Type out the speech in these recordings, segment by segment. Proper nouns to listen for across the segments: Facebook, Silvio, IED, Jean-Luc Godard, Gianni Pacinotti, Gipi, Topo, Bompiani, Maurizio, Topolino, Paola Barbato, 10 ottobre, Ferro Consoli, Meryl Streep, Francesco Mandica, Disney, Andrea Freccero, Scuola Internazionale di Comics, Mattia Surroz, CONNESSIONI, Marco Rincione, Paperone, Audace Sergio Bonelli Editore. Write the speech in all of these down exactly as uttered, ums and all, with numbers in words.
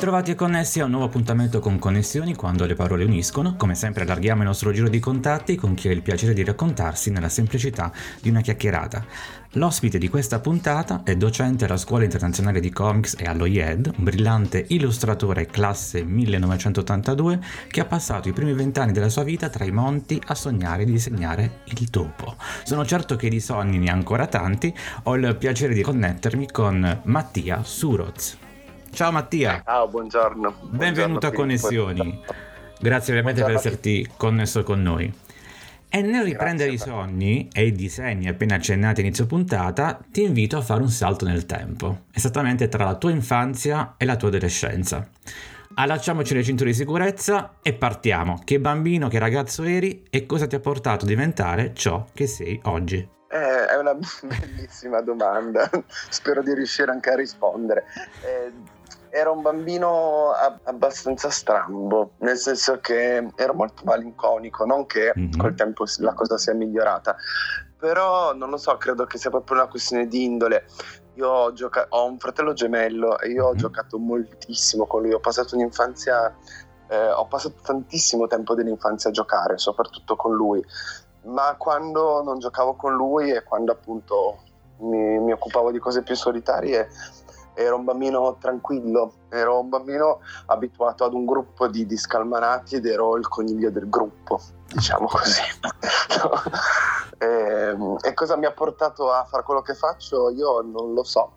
Ritrovati e connessi a un nuovo appuntamento con Connessioni, quando le parole uniscono. Come sempre allarghiamo il nostro giro di contatti con chi ha il piacere di raccontarsi nella semplicità di una chiacchierata. L'ospite di questa puntata è docente alla Scuola Internazionale di Comics e allo I E D, un brillante illustratore classe millenovecentottantadue che ha passato i primi vent'anni della sua vita tra i monti a sognare di disegnare il topo. Sono certo che di sogni ne ha ancora tanti. Ho il piacere di connettermi con Mattia Surroz. Ciao Mattia. Ciao, buongiorno. Benvenuto buongiorno, a Connessioni. Grazie veramente per esserti connesso con noi. E nel riprendere Grazie, i sogni e i disegni appena accennati a inizio puntata, ti invito a fare un salto nel tempo, esattamente tra la tua infanzia e la tua adolescenza. Allacciamoci le cinture di sicurezza e partiamo. Che bambino, che ragazzo eri e cosa ti ha portato a diventare ciò che sei oggi? Eh, è una bellissima domanda, spero di riuscire anche a rispondere. Eh, ero un bambino ab- abbastanza strambo, nel senso che ero molto malinconico, non che mm-hmm. col tempo la cosa sia migliorata, però non lo so, credo che sia proprio una questione di indole. Io ho, gioca- ho un fratello gemello e io ho mm-hmm. giocato moltissimo con lui, ho passato un'infanzia, eh, ho passato tantissimo tempo dell'infanzia a giocare, soprattutto con lui. Ma quando non giocavo con lui e quando appunto mi, mi occupavo di cose più solitarie, ero un bambino tranquillo, ero un bambino abituato ad un gruppo di, di scalmanati ed ero il coniglio del gruppo, diciamo così. e, e cosa mi ha portato a fare quello che faccio? Io non lo so,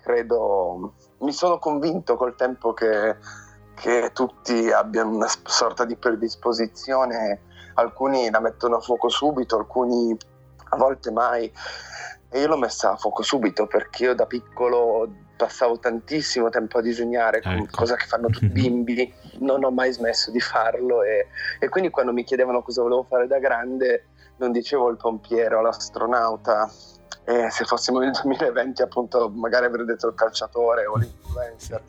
credo, mi sono convinto col tempo che, che tutti abbiano una sorta di predisposizione. Alcuni la mettono a fuoco subito, alcuni a volte mai, e io l'ho messa a fuoco subito perché io da piccolo passavo tantissimo tempo a disegnare, ecco. cosa che fanno tutti i bimbi, non ho mai smesso di farlo e, e quindi quando mi chiedevano cosa volevo fare da grande non dicevo il pompiere o l'astronauta, e se fossimo nel duemilaventi appunto magari avrei detto il calciatore o l'influencer.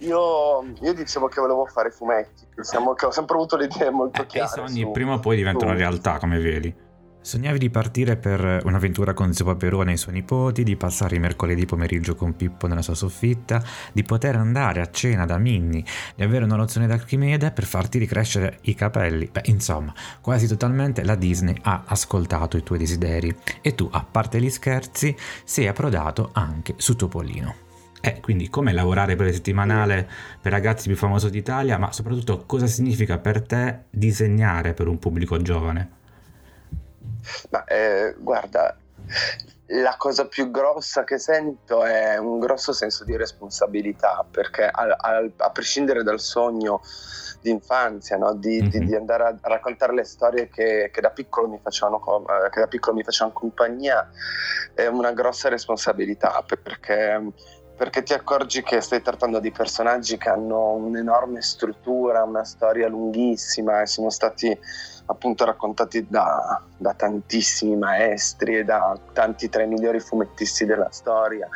io, io dicevo che volevo fare fumetti, diciamo che ho sempre avuto le idee molto eh, chiare. I sogni su, prima o poi diventano su. realtà, come vedi. Sognavi di partire per un'avventura con zio Paperone e i suoi nipoti, di passare i mercoledì pomeriggio con Pippo nella sua soffitta, di poter andare a cena da Minnie, di avere una lozione d'Archimede per farti ricrescere i capelli. Beh, insomma, quasi totalmente la Disney ha ascoltato i tuoi desideri e tu, a parte gli scherzi, sei approdato anche su Topolino. Eh, quindi com'è lavorare per il settimanale per ragazzi più famoso d'Italia, ma soprattutto cosa significa per te disegnare per un pubblico giovane? Ma eh, guarda, la cosa più grossa che sento è un grosso senso di responsabilità, perché a, a, a prescindere dal sogno d'infanzia, no? di, mm-hmm. di, di andare a raccontare le storie che, che da piccolo mi facevano che da piccolo mi facevano compagnia, è una grossa responsabilità, perché perché ti accorgi che stai trattando di personaggi che hanno un'enorme struttura, una storia lunghissima e sono stati appunto raccontati da, da tantissimi maestri e da tanti tra i migliori fumettisti della storia,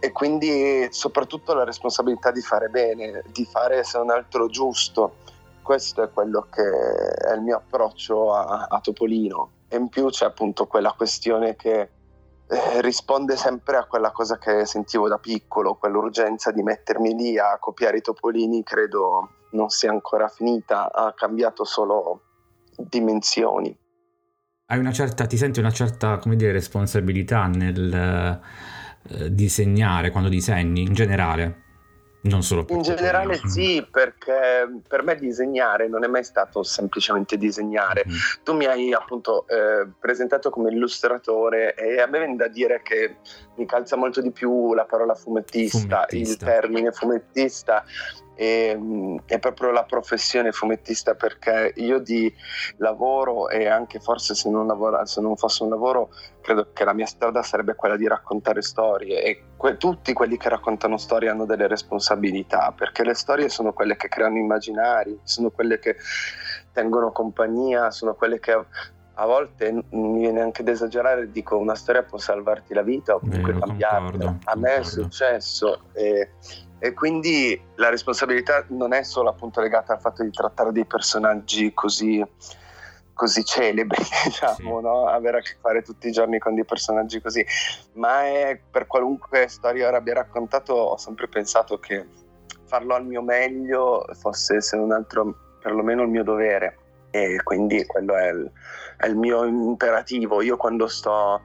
e quindi soprattutto la responsabilità di fare bene, di fare se non altro giusto. Questo è quello che è il mio approccio a, a Topolino, e in più c'è appunto quella questione che Eh, risponde sempre a quella cosa che sentivo da piccolo, quell'urgenza di mettermi lì a copiare i topolini. Credo non sia ancora finita, ha cambiato solo dimensioni. Hai una certa, ti senti una certa, come dire, responsabilità nel eh, disegnare, quando disegni in generale? Non solo in generale sì, perché per me disegnare non è mai stato semplicemente disegnare. Mm. Tu mi hai appunto eh, presentato come illustratore e a me viene da dire che mi calza molto di più la parola fumettista, fumettista. Il termine fumettista è, è proprio la professione fumettista, perché io di lavoro, e anche forse se non, lavora, se non fosse un lavoro, credo che la mia strada sarebbe quella di raccontare storie, e que- tutti quelli che raccontano storie hanno delle responsabilità, perché le storie sono quelle che creano immaginari, sono quelle che tengono compagnia, sono quelle che a, a volte mi viene anche da esagerare, dico una storia può salvarti la vita o comunque cambiarla. A me è successo e, e quindi la responsabilità non è solo appunto legata al fatto di trattare dei personaggi così così celebri, diciamo, sì. no? Avere a che fare tutti i giorni con dei personaggi così, ma è, per qualunque storia ora abbia raccontato, ho sempre pensato che farlo al mio meglio fosse, se non altro, perlomeno il mio dovere, e quindi quello è il, è il mio imperativo. Io quando sto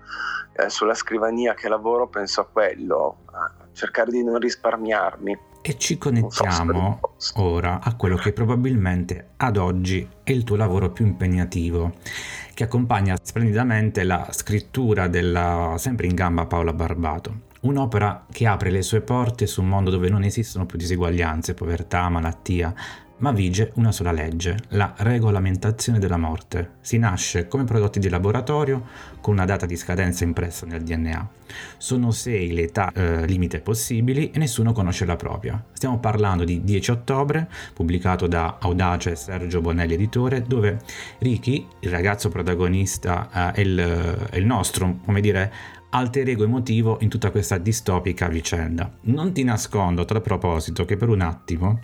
eh, sulla scrivania che lavoro penso a quello, a cercare di non risparmiarmi. E ci connettiamo ora a quello che probabilmente ad oggi è il tuo lavoro più impegnativo, che accompagna splendidamente la scrittura della sempre in gamba Paola Barbato, un'opera che apre le sue porte su un mondo dove non esistono più diseguaglianze, povertà, malattia, ma vige una sola legge, la regolamentazione della morte. Si nasce come prodotti di laboratorio con una data di scadenza impressa nel D N A. Sono sei le età eh, limite possibili e nessuno conosce la propria. Stiamo parlando di dieci ottobre, pubblicato da Audace Sergio Bonelli Editore, dove Ricky, il ragazzo protagonista, eh, è, il, è il nostro, come dire, alter ego emotivo in tutta questa distopica vicenda. Non ti nascondo, a tal proposito, che per un attimo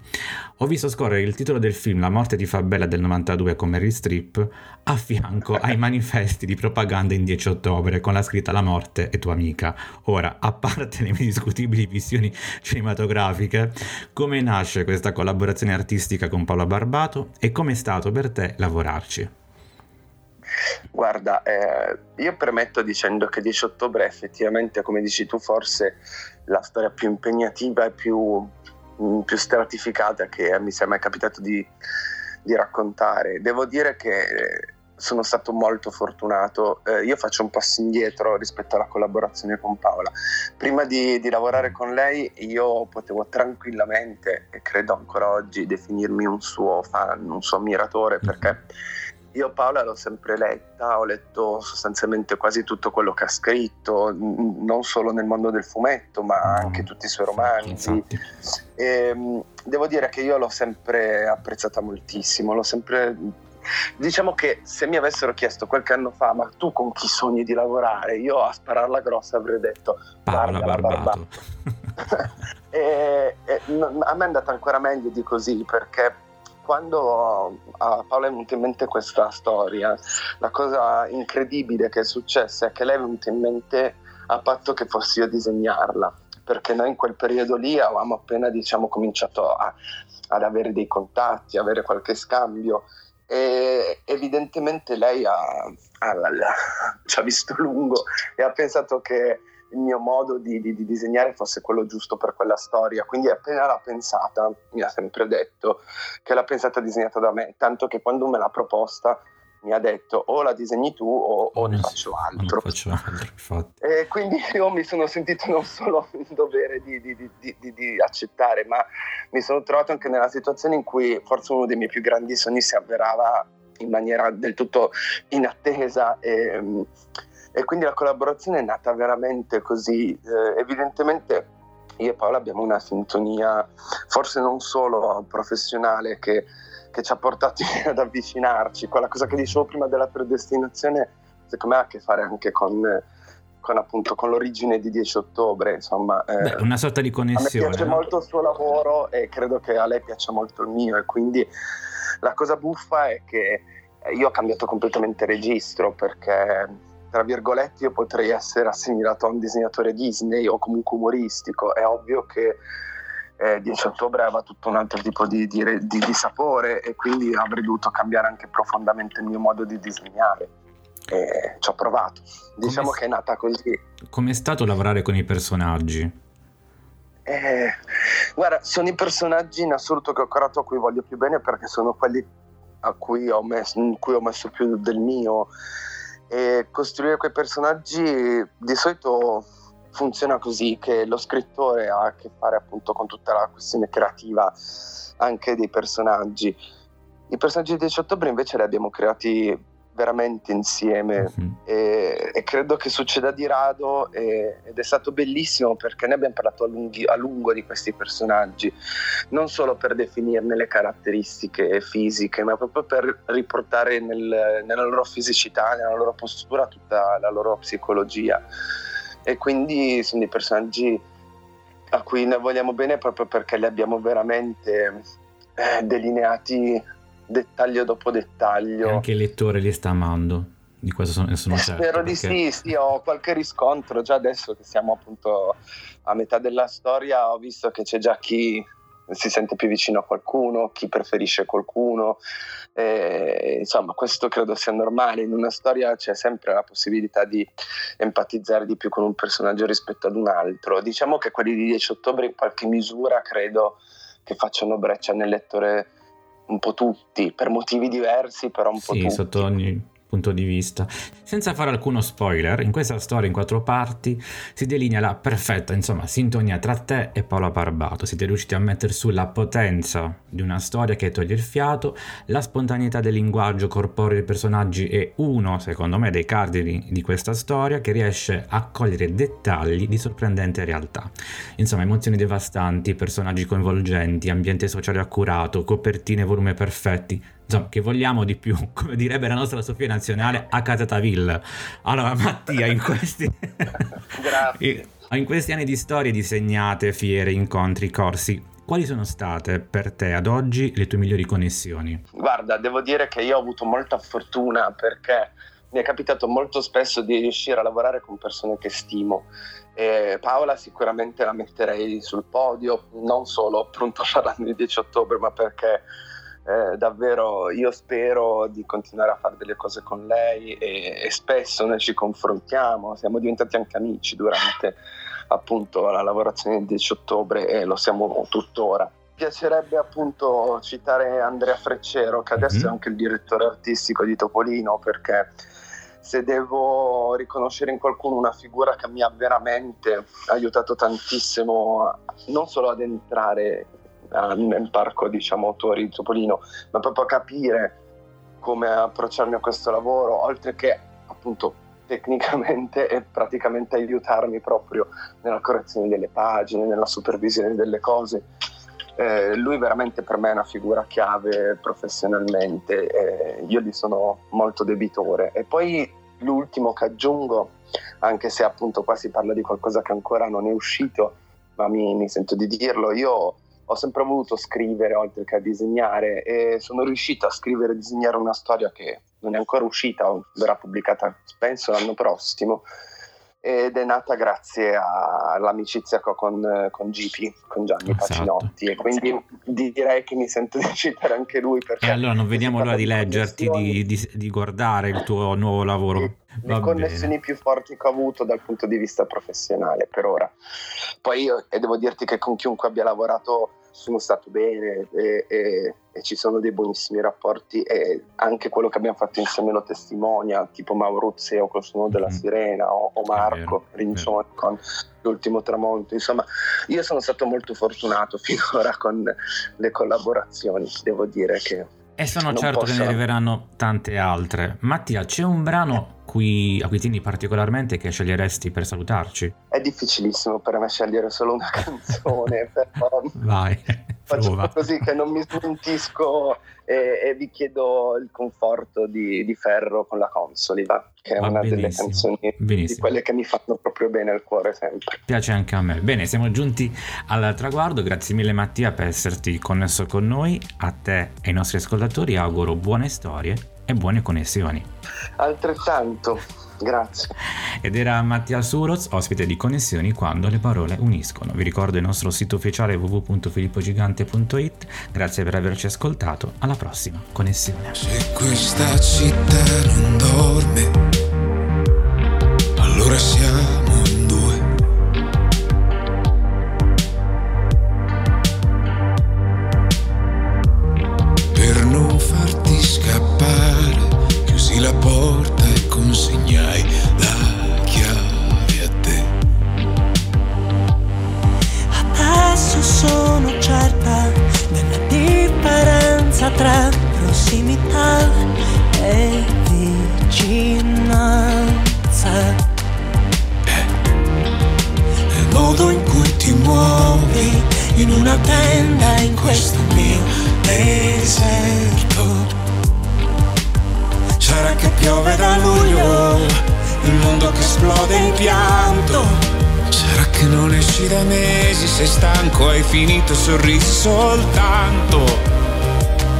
ho visto scorrere il titolo del film La morte di Fabella del novantadue con Meryl Streep a fianco ai manifesti di propaganda in dieci ottobre con la scritta La morte è tua amica. Ora, a parte le mie discutibili visioni cinematografiche, come nasce questa collaborazione artistica con Paola Barbato e com'è stato per te lavorarci? Guarda, eh, io premetto dicendo che dieci ottobre è effettivamente, come dici tu, forse la storia più impegnativa e più, mh, più stratificata che mi sia mai capitato di, di raccontare. Devo dire che sono stato molto fortunato. Eh, io faccio un passo indietro rispetto alla collaborazione con Paola. Prima di, di lavorare con lei io potevo tranquillamente, e credo ancora oggi, definirmi un suo fan, un suo ammiratore, perché io Paola l'ho sempre letta, ho letto sostanzialmente quasi tutto quello che ha scritto, n- non solo nel mondo del fumetto, ma anche tutti i suoi romanzi. E, devo dire che io l'ho sempre apprezzata moltissimo, l'ho sempre... Diciamo che se mi avessero chiesto qualche anno fa, ma tu con chi sogni di lavorare? Io a spararla grossa avrei detto Paola Barbato. e, e, no, a me è andata ancora meglio di così, perché quando a Paola è venuta in mente questa storia, la cosa incredibile che è successa è che lei è venuta in mente a patto che fossi io a disegnarla, perché noi in quel periodo lì avevamo appena, diciamo, cominciato a, ad avere dei contatti, avere qualche scambio, e evidentemente lei ha, ha, la, la, ci ha visto lungo e ha pensato che il mio modo di, di, di disegnare fosse quello giusto per quella storia, quindi appena l'ha pensata mi ha sempre detto che l'ha pensata disegnata da me, tanto che quando me l'ha proposta mi ha detto o la disegni tu o, o ne faccio altro, faccio altro e quindi io mi sono sentito non solo in dovere di, di, di, di, di accettare, ma mi sono trovato anche nella situazione in cui forse uno dei miei più grandi sogni si avverava in maniera del tutto inattesa, e E quindi la collaborazione è nata veramente così. Eh, evidentemente io e Paola abbiamo una sintonia, forse non solo professionale, che, che ci ha portato ad avvicinarci. Quella cosa che dicevo prima della predestinazione, secondo me, ha a che fare anche con, con, appunto, con l'origine di dieci ottobre. Insomma, eh, Beh, una sorta di connessione. A me piace molto il suo lavoro e credo che a lei piaccia molto il mio. E quindi la cosa buffa è che io ho cambiato completamente registro, perché, tra virgolette, io potrei essere assimilato a un disegnatore Disney o comunque umoristico. È ovvio che eh, dieci ottobre aveva tutto un altro tipo di, di, di, di sapore, e quindi avrei dovuto cambiare anche profondamente il mio modo di disegnare. E ci ho provato. Diciamo Com'è, che è nata così. Com'è stato lavorare con i personaggi? Eh, guarda, sono i personaggi in assoluto che ho curato, a cui voglio più bene, perché sono quelli a cui ho messo, in cui ho messo più del mio. E costruire quei personaggi di solito funziona così, che lo scrittore ha a che fare appunto con tutta la questione creativa anche dei personaggi. I personaggi di dieci ottobre invece li abbiamo creati veramente insieme, mm-hmm. e, e credo che succeda di rado, e, ed è stato bellissimo perché ne abbiamo parlato a, lunghi, a lungo di questi personaggi, non solo per definirne le caratteristiche fisiche, ma proprio per riportare nel, nella loro fisicità, nella loro postura, tutta la loro psicologia. E quindi sono dei personaggi a cui ne vogliamo bene proprio perché li abbiamo veramente eh, delineati dettaglio dopo dettaglio. E anche il lettore li sta amando, di questo sono, sono certo. Spero di perché... sì, sì, ho qualche riscontro già adesso che siamo appunto a metà della storia, ho visto che c'è già chi si sente più vicino a qualcuno, chi preferisce qualcuno, eh, insomma questo credo sia normale, in una storia c'è sempre la possibilità di empatizzare di più con un personaggio rispetto ad un altro. Diciamo che quelli di dieci ottobre in qualche misura credo che facciano breccia nel lettore un po' tutti, per motivi diversi però un po' sì, tutti. Sotto ogni punto di vista. Senza fare alcuno spoiler, in questa storia in quattro parti si delinea la perfetta, insomma, sintonia tra te e Paola Barbato. Siete riusciti a mettere su la potenza di una storia che toglie il fiato, la spontaneità del linguaggio corporeo dei personaggi è uno, secondo me, dei cardini di questa storia, che riesce a cogliere dettagli di sorprendente realtà. Insomma, emozioni devastanti, personaggi coinvolgenti, ambiente sociale accurato, copertine e volume perfetti. Insomma, che vogliamo di più, come direbbe la nostra Sofia Nazionale, a Catataville. Allora, Mattia, in questi... Grazie. In questi anni di storie disegnate, fiere, incontri, corsi, quali sono state per te ad oggi le tue migliori connessioni? Guarda, devo dire che io ho avuto molta fortuna perché mi è capitato molto spesso di riuscire a lavorare con persone che stimo. E Paola sicuramente la metterei sul podio, non solo appunto parlando di dieci ottobre, ma perché... Eh, davvero io spero di continuare a fare delle cose con lei e, e spesso noi ci confrontiamo, siamo diventati anche amici durante appunto la lavorazione del dieci ottobre e lo siamo tuttora. Piacerebbe appunto citare Andrea Freccero, che adesso mm-hmm. è anche il direttore artistico di Topolino, perché se devo riconoscere in qualcuno una figura che mi ha veramente aiutato tantissimo non solo ad entrare nel parco, diciamo, autori di Topolino, ma proprio a capire come approcciarmi a questo lavoro, oltre che appunto tecnicamente e praticamente aiutarmi proprio nella correzione delle pagine, nella supervisione delle cose, eh, lui veramente per me è una figura chiave professionalmente, eh, io gli sono molto debitore. E poi l'ultimo che aggiungo, anche se appunto qua si parla di qualcosa che ancora non è uscito, ma mi, mi sento di dirlo, io ho sempre voluto scrivere oltre che a disegnare e sono riuscito a scrivere e disegnare una storia che non è ancora uscita, verrà pubblicata penso l'anno prossimo, ed è nata grazie all'amicizia con, con Gipi, con Gianni esatto. Pacinotti, e quindi direi che mi sento di citare anche lui. Perché e allora non vediamo l'ora di leggerti, di, di, di guardare il tuo nuovo lavoro. Sì. Le connessioni più forti che ho avuto dal punto di vista professionale per ora. Poi io, e devo dirti che con chiunque abbia lavorato sono stato bene e, e, e ci sono dei buonissimi rapporti, e anche quello che abbiamo fatto insieme lo testimonia, tipo Maurizio col suono della mm-hmm. sirena o, o Marco Rincione con L'ultimo tramonto. Insomma, io sono stato molto fortunato finora con le collaborazioni, devo dire che... E sono non certo posso. Che ne arriveranno tante altre. Mattia, c'è un brano qui, a cui tieni particolarmente, che sceglieresti per salutarci? È difficilissimo per me scegliere solo una canzone, però vai, faccio prova. Così che non mi smentisco e, e vi chiedo il conforto di, di Ferro con la Consoli, va? Che è va una delle canzoni benissimo. Di quelle che mi fanno proprio bene al cuore sempre. Piace anche a me. Bene, siamo giunti al traguardo. Grazie mille Mattia per esserti connesso con noi. A te e ai nostri ascoltatori auguro buone storie e buone connessioni. Altrettanto, grazie. Ed era Mattia Surroz, ospite di Connessioni quando le parole uniscono. Vi ricordo il nostro sito ufficiale w w w punto filippogigante punto i t. Grazie per averci ascoltato, alla prossima Connessione. Se questa città non dorme, allora siamo in due. Per non farti scappare, chiusi la porta e consegnai la chiave a te. Adesso sono certa della differenza tra prossimità e vicinanza. Il modo in cui ti muovi in una tenda in questo mio deserto. Sarà che piove da luglio, il mondo che esplode in pianto. Sarà che non esci da mesi, sei stanco, hai finito sorrisi soltanto.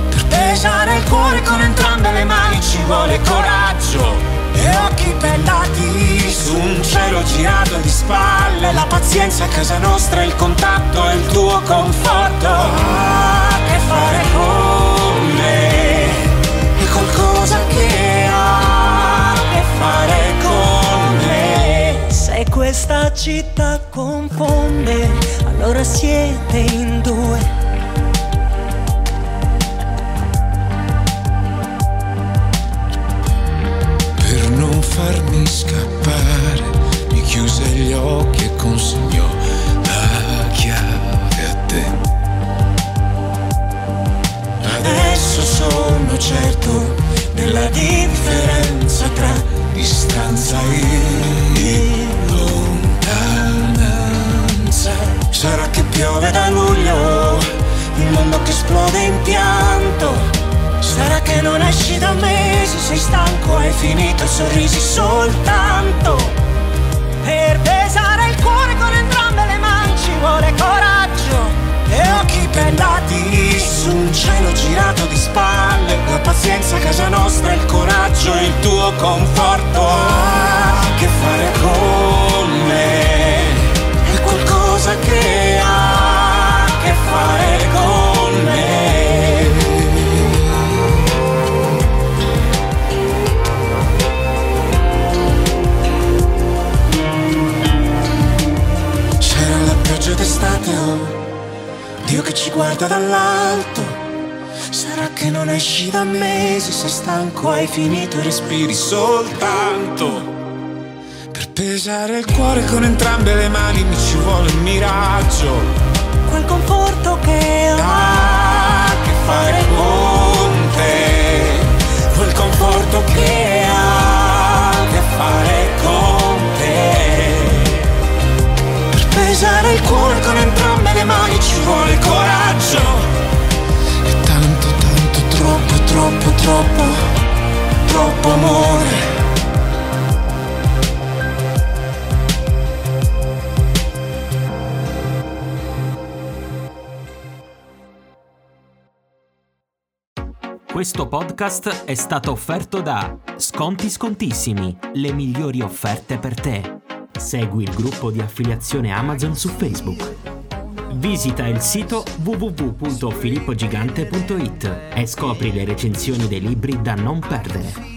Per pesare il cuore con entrambe le mani, ci vuole coraggio e occhi pellati su un cielo girato di spalle. La pazienza a casa nostra, il contatto e il tuo conforto. Ha a che fare con me, è qualcosa che ha a che fare con me. Se questa città confonde, allora siete in due. Farmi scappare, mi chiuse gli occhi e consegnò la chiave a te. Adesso sono certo della differenza tra distanza e lontananza. Sarà che piove da luglio, il mondo che esplode in pianto. Sarà che non esci da mesi, sei stanco, hai finito i sorrisi soltanto. Per pesare il cuore con entrambe le mani ci vuole coraggio e occhi pendati su un cielo girato di spalle. La pazienza a casa nostra, il coraggio e il tuo conforto. Ha a che fare con me, è qualcosa che ha a che fare con me. D'estate, oh, Dio che ci guarda dall'alto. Sarà che non esci da mesi, sei stanco, hai finito i respiri soltanto. Per pesare il cuore con entrambe le mani mi ci vuole un miraggio, quel conforto che ha a che fare con te, quel conforto che ha a che fare con te. Pesare il cuore con entrambe le mani ci vuole coraggio e tanto, tanto, troppo, troppo, troppo, troppo amore. Questo podcast è stato offerto da Sconti Scontissimi, le migliori offerte per te. Segui il gruppo di affiliazione Amazon su Facebook. Visita il sito w w w punto filippogigante punto it e scopri le recensioni dei libri da non perdere.